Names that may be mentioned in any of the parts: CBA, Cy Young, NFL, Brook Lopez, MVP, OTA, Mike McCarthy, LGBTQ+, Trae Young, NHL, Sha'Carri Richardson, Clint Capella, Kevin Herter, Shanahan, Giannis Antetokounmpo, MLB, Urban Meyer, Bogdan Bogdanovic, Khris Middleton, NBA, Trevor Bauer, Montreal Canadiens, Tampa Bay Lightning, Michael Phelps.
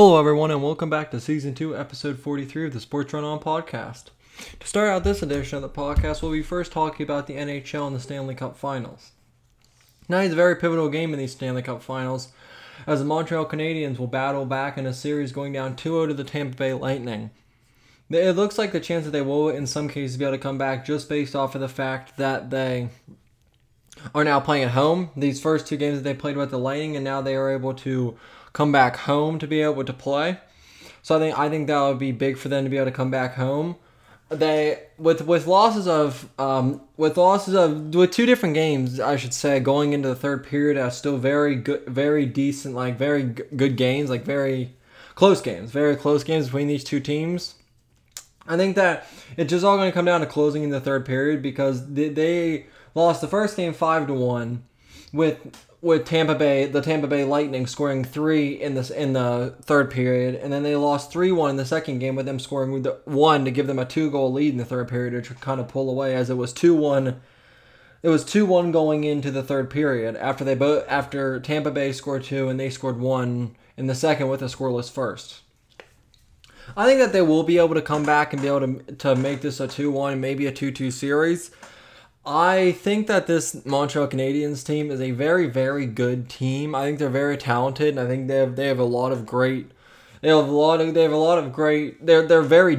Hello everyone and welcome back to Season 2, Episode 43 of the Sports Run On Podcast. To start out this edition of the podcast, we'll be first talking about the NHL and the Stanley Cup Finals. Now is a very pivotal game in these Stanley Cup Finals, as the Montreal Canadiens will battle back in a series going down 2-0 to the Tampa Bay Lightning. It looks like the chance that they will, in some cases, be able to come back just based off of the fact that they are now playing at home. These first two games that they played with the Lightning, and now they are able to come back home to be able to play. So I think that would be big for them to be able to come back home. They with two different games, I should say, going into the third period, are still very good, very decent, like very good games, like very close games between these two teams. I think that it's just all going to come down to closing in the third period, because they lost the first game 5-1 with the Tampa Bay Lightning scoring 3 in the third period, and then they lost 3-1 in the second game with them scoring 1 to give them a 2-goal lead in the third period to kind of pull away, as it was 2-1. It was 2-1 going into the third period after Tampa Bay scored 2 and they scored 1 in the second with a scoreless first. I think that they will be able to come back and be able to make this a 2-1 and maybe a 2-2 series. I think that this Montreal Canadiens team is a very, very good team. I think they're very talented, and I think they have a lot of great. They're a very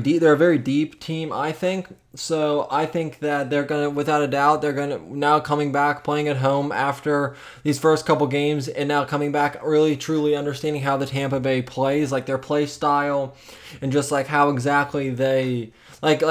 deep team, I think. So I think that without a doubt, they're gonna now coming back playing at home after these first couple games, and now coming back really truly understanding how the Tampa Bay plays, like their play style, and just like how exactly they. Like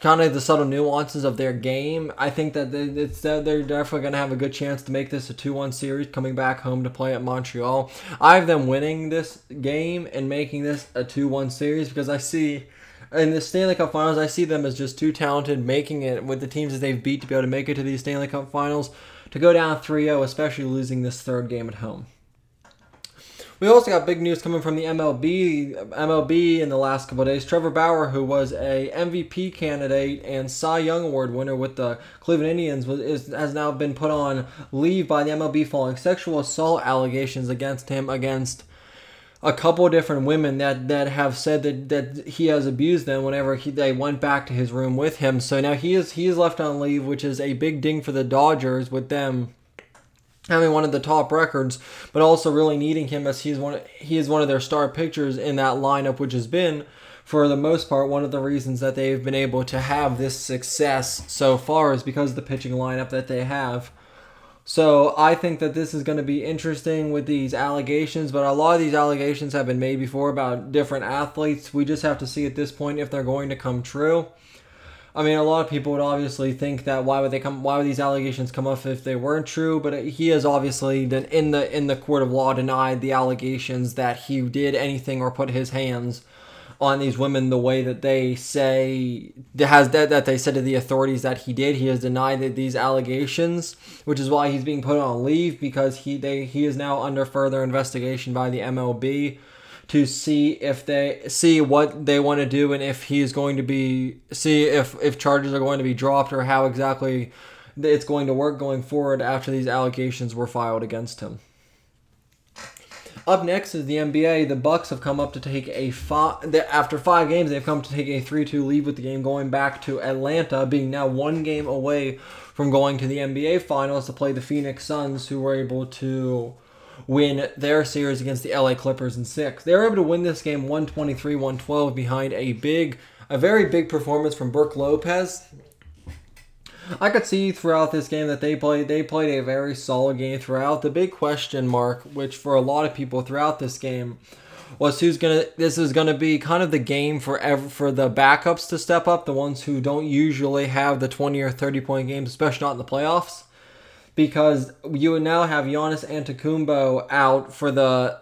kind of the subtle nuances of their game. I think that they're definitely going to have a good chance to make this a 2-1 series, coming back home to play at Montreal. I have them winning this game and making this a 2-1 series, because I see in the Stanley Cup Finals, I see them as just too talented, making it with the teams that they've beat to be able to make it to these Stanley Cup Finals, to go down 3-0, especially losing this third game at home. We also got big news coming from the MLB in the last couple of days. Trevor Bauer, who was a MVP candidate and Cy Young Award winner with the Cleveland Indians, has now been put on leave by the MLB following sexual assault allegations against him, against a couple of different women that have said that he has abused them whenever they went back to his room with him. So now he is left on leave, which is a big ding for the Dodgers, with them having one of the top records, but also really needing him, as he is one of their star pitchers in that lineup, which has been, for the most part, one of the reasons that they've been able to have this success so far, is because of the pitching lineup that they have. So I think that this is going to be interesting with these allegations, but a lot of these allegations have been made before about different athletes. We just have to see at this point if they're going to come true. I mean, a lot of people would obviously think that why would these allegations come up if they weren't true? But he has obviously, in the court of law, denied the allegations that he did anything or put his hands on these women the way that they say that they said to the authorities that he did. He has denied these allegations, which is why he's being put on leave, because he is now under further investigation by the MLB. To see if they see what they want to do, and if he is going to be if charges are going to be dropped, or how exactly it's going to work going forward after these allegations were filed against him. Up next is the NBA. The Bucks have come up to take after 5 games. They've come to take a 3-2 lead, with the game going back to Atlanta, being now 1 game away from going to the NBA Finals to play the Phoenix Suns, who were able to win their series against the LA Clippers in 6. They were able to win this game 123-112 behind a very big performance from Brook Lopez. I could see throughout this game that they played a very solid game throughout. The big question mark, which for a lot of people throughout this game, was this is gonna be kind of the game for the backups to step up, the ones who don't usually have the 20 or 30 point games, especially not in the playoffs. Because you would now have Giannis Antetokounmpo out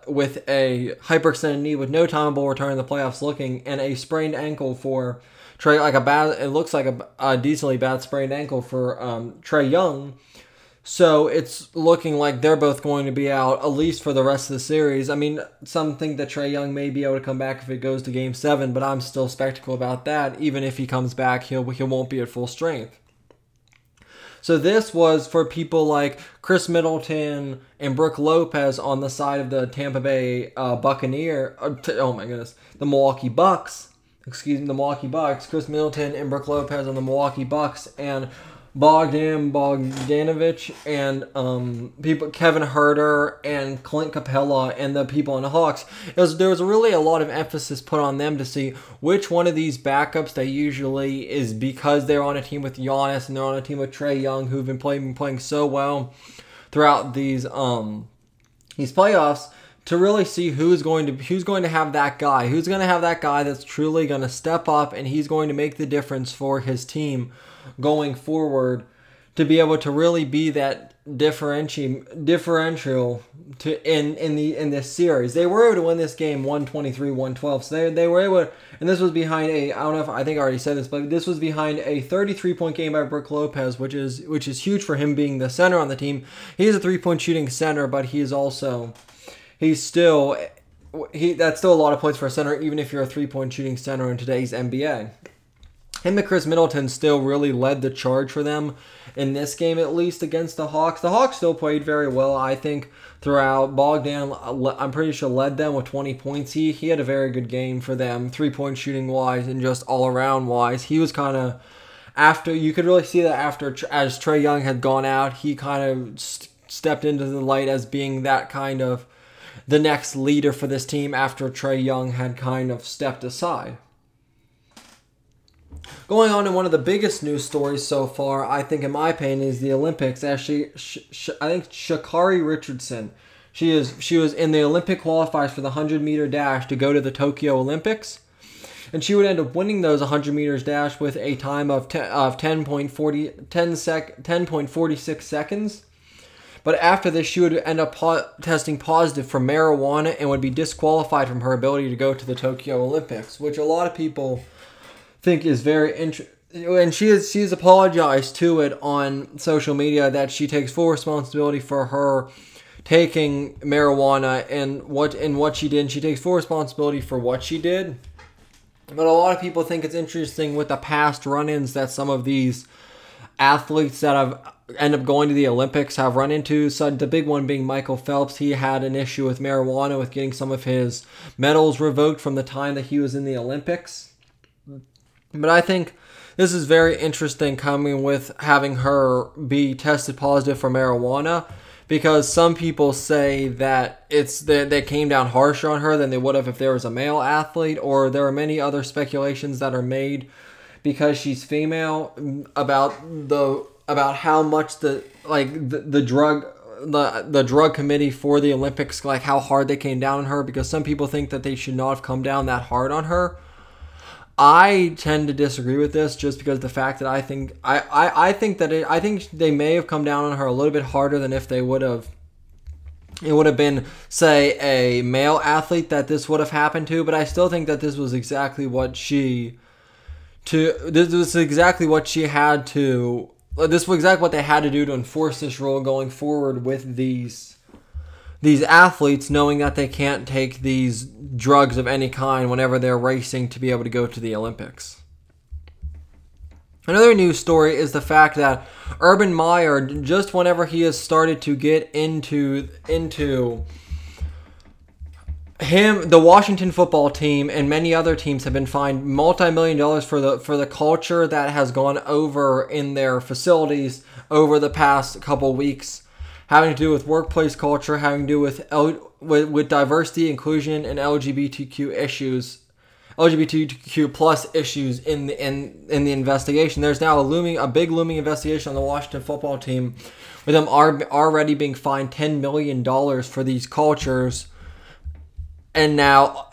with a hyperextended knee with no timeable return in the playoffs, looking, and a sprained ankle for Trae, it looks like a decently bad sprained ankle for Trae Young. So it's looking like they're both going to be out at least for the rest of the series. I mean, some think that Trae Young may be able to come back if it goes to Game 7, but I'm still skeptical about that. Even if he comes back, he won't be at full strength. So this was for people like Khris Middleton and Brook Lopez on the side of the Tampa Bay the Milwaukee Bucks. The Milwaukee Bucks. Khris Middleton and Brook Lopez on the Milwaukee Bucks, and Bogdan Bogdanovic and people, Kevin Herter and Clint Capella and the people in the Hawks. There was really a lot of emphasis put on them to see which one of these backups they usually is, because they're on a team with Giannis and they're on a team with Trae Young, who've been playing so well throughout these playoffs, to really see who's going to have that guy that's truly going to step up, and he's going to make the difference for his team going forward, to be able to really be that differential to in this series. They were able to win this game 123-112. So they were able to, and this was behind this was behind a 33-point game by Brook Lopez, which is huge for him being the center on the team. He's a 3-point shooting center, but he is also that's still a lot of points for a center, even if you're a 3-point shooting center in today's NBA. Him and Khris Middleton still really led the charge for them in this game, at least against the Hawks. The Hawks still played very well, I think, throughout. Bogdan, I'm pretty sure, led them with 20 points. He had a very good game for them, 3-point shooting-wise and just all-around-wise. He was kind of, after, you could really see that after, as Trae Young had gone out, he kind of stepped into the light as being that kind of the next leader for this team after Trae Young had kind of stepped aside. Going on to one of the biggest news stories so far, I think in my opinion, is the Olympics. Actually, Sha'Carri Richardson, she was in the Olympic qualifiers for the 100-meter dash to go to the Tokyo Olympics, and she would end up winning those 100 meters dash with a time of 10.46 seconds. But after this, she would end up testing positive for marijuana and would be disqualified from her ability to go to the Tokyo Olympics, which a lot of people think is very interesting. And she's apologized to it on social media that she takes full responsibility for her taking marijuana and what she did. And she takes full responsibility for what she did. But a lot of people think it's interesting with the past run-ins that some of these athletes that have end up going to the Olympics have run into. So the big one being Michael Phelps. He had an issue with marijuana, with getting some of his medals revoked from the time that he was in the Olympics. But I think this is very interesting, coming with having her be tested positive for marijuana, because some people say that it's that they came down harsher on her than they would have if there was a male athlete, or there are many other speculations that are made because she's female about how much the drug committee for the Olympics, like how hard they came down on her, because some people think that they should not have come down that hard on her. I tend to disagree with this, just because the fact that I think they may have come down on her a little bit harder than if they would have. It would have been, say, a male athlete that this would have happened to, but I still think that this was exactly what this was exactly what they had to do to enforce this rule going forward with these athletes, knowing that they can't take these drugs of any kind whenever they're racing to be able to go to the Olympics. Another news story is the fact that Urban Meyer, just whenever he has started to get into him, the Washington football team and many other teams have been fined multi-million dollars for the culture that has gone over in their facilities over the past couple weeks, having to do with workplace culture, having to do with diversity, inclusion, and LGBTQ+ issues in the investigation. There's now a big looming investigation on the Washington football team, with them already being fined $10 million for these cultures. And now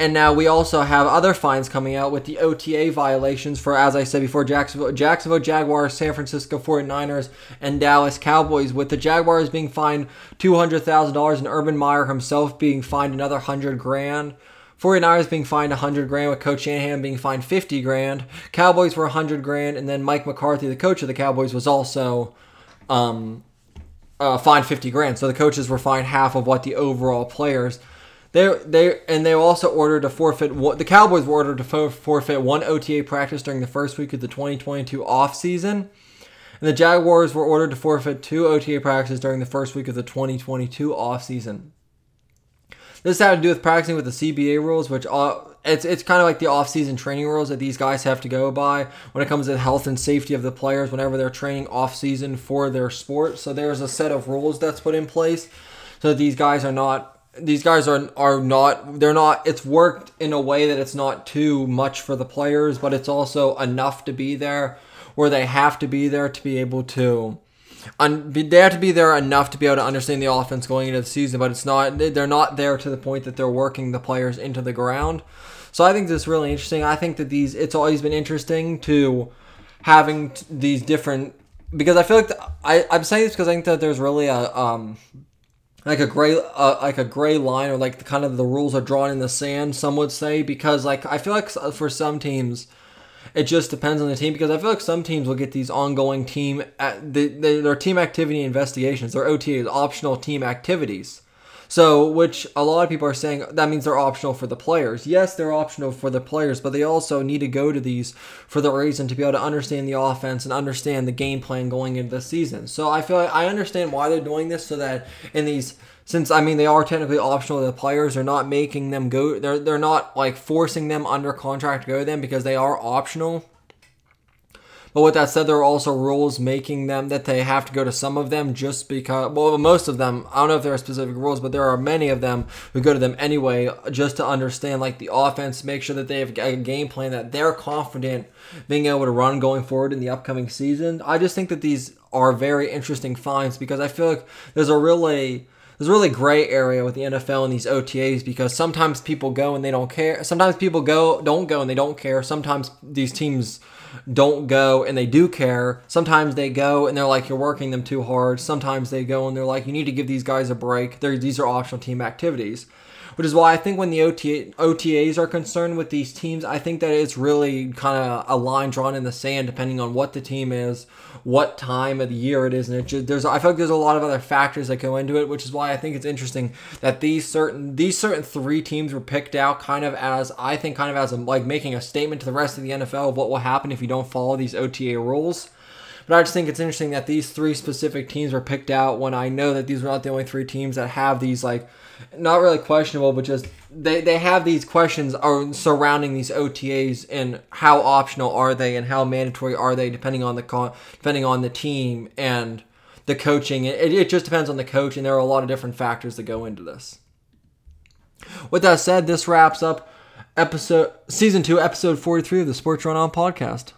we also have other fines coming out with the OTA violations for, as I said before, Jacksonville Jaguars, San Francisco 49ers, and Dallas Cowboys, with the Jaguars being fined $200,000 and Urban Meyer himself being fined another $100,000. 49ers being fined $100,000, with Coach Shanahan being fined $50,000. Cowboys were $100,000, and then Mike McCarthy, the coach of the Cowboys, was also fined $50,000. So the coaches were fined half of what the overall players. They were also ordered to forfeit. The Cowboys were ordered to forfeit one OTA practice during the first week of the 2022 offseason. And and the Jaguars were ordered to forfeit 2 OTA practices during the first week of the 2022 offseason. This had to do with practicing with the CBA rules, which it's kind of like the off-season training rules that these guys have to go by when it comes to the health and safety of the players whenever they're training off-season for their sport. So there's a set of rules that's put in place so that these guys are not, it's worked in a way that it's not too much for the players, but it's also enough to be there where they have to be there to be able to. They have to be there enough to be able to understand the offense going into the season, but it's not. They're not there to the point that they're working the players into the ground. So I think this is really interesting. I think that it's always been interesting to having these different, because I feel like I'm saying this because I think that there's really a gray line, or like the kind of the rules are drawn in the sand, some would say, because like I feel like for some teams. It just depends on the team, because I feel like some teams will get these ongoing their team activity investigations, their OTAs, optional team activities. So, which a lot of people are saying, that means they're optional for the players. Yes, they're optional for the players, but they also need to go to these for the reason to be able to understand the offense and understand the game plan going into the season. So I feel like I understand why they're doing this, so that in these, since, I mean, they are technically optional to the players, they're not making them go, they're not like forcing them under contract to go to them, because they are optional. But with that said, there are also rules making them that they have to go to some of them just because, well, most of them, I don't know if there are specific rules, but there are many of them who go to them anyway, just to understand like the offense, make sure that they have a game plan that they're confident being able to run going forward in the upcoming season. I just think that these are very interesting finds, because I feel like there's a really gray area with the NFL and these OTAs, because sometimes people go and they don't care. Sometimes people don't go and they don't care. Sometimes these teams don't go and they do care. Sometimes they go and they're like, you're working them too hard. Sometimes they go and they're like, you need to give these guys a break. These are optional team activities. Which is why I think when the OTAs are concerned with these teams, I think that it's really kind of a line drawn in the sand depending on what the team is, what time of the year it is, and I feel like there's a lot of other factors that go into it, which is why I think it's interesting that these certain three teams were picked out kind of as making a statement to the rest of the NFL of what will happen if you don't follow these OTA rules. But I just think it's interesting that these three specific teams were picked out, when I know that these are not the only three teams that have these, like, not really questionable, but just they have these questions surrounding these OTAs and how optional are they and how mandatory are they depending on the team and the coaching. It just depends on the coach, and there are a lot of different factors that go into this. With that said, this wraps up season 2, episode 43 of the Sports Run On podcast.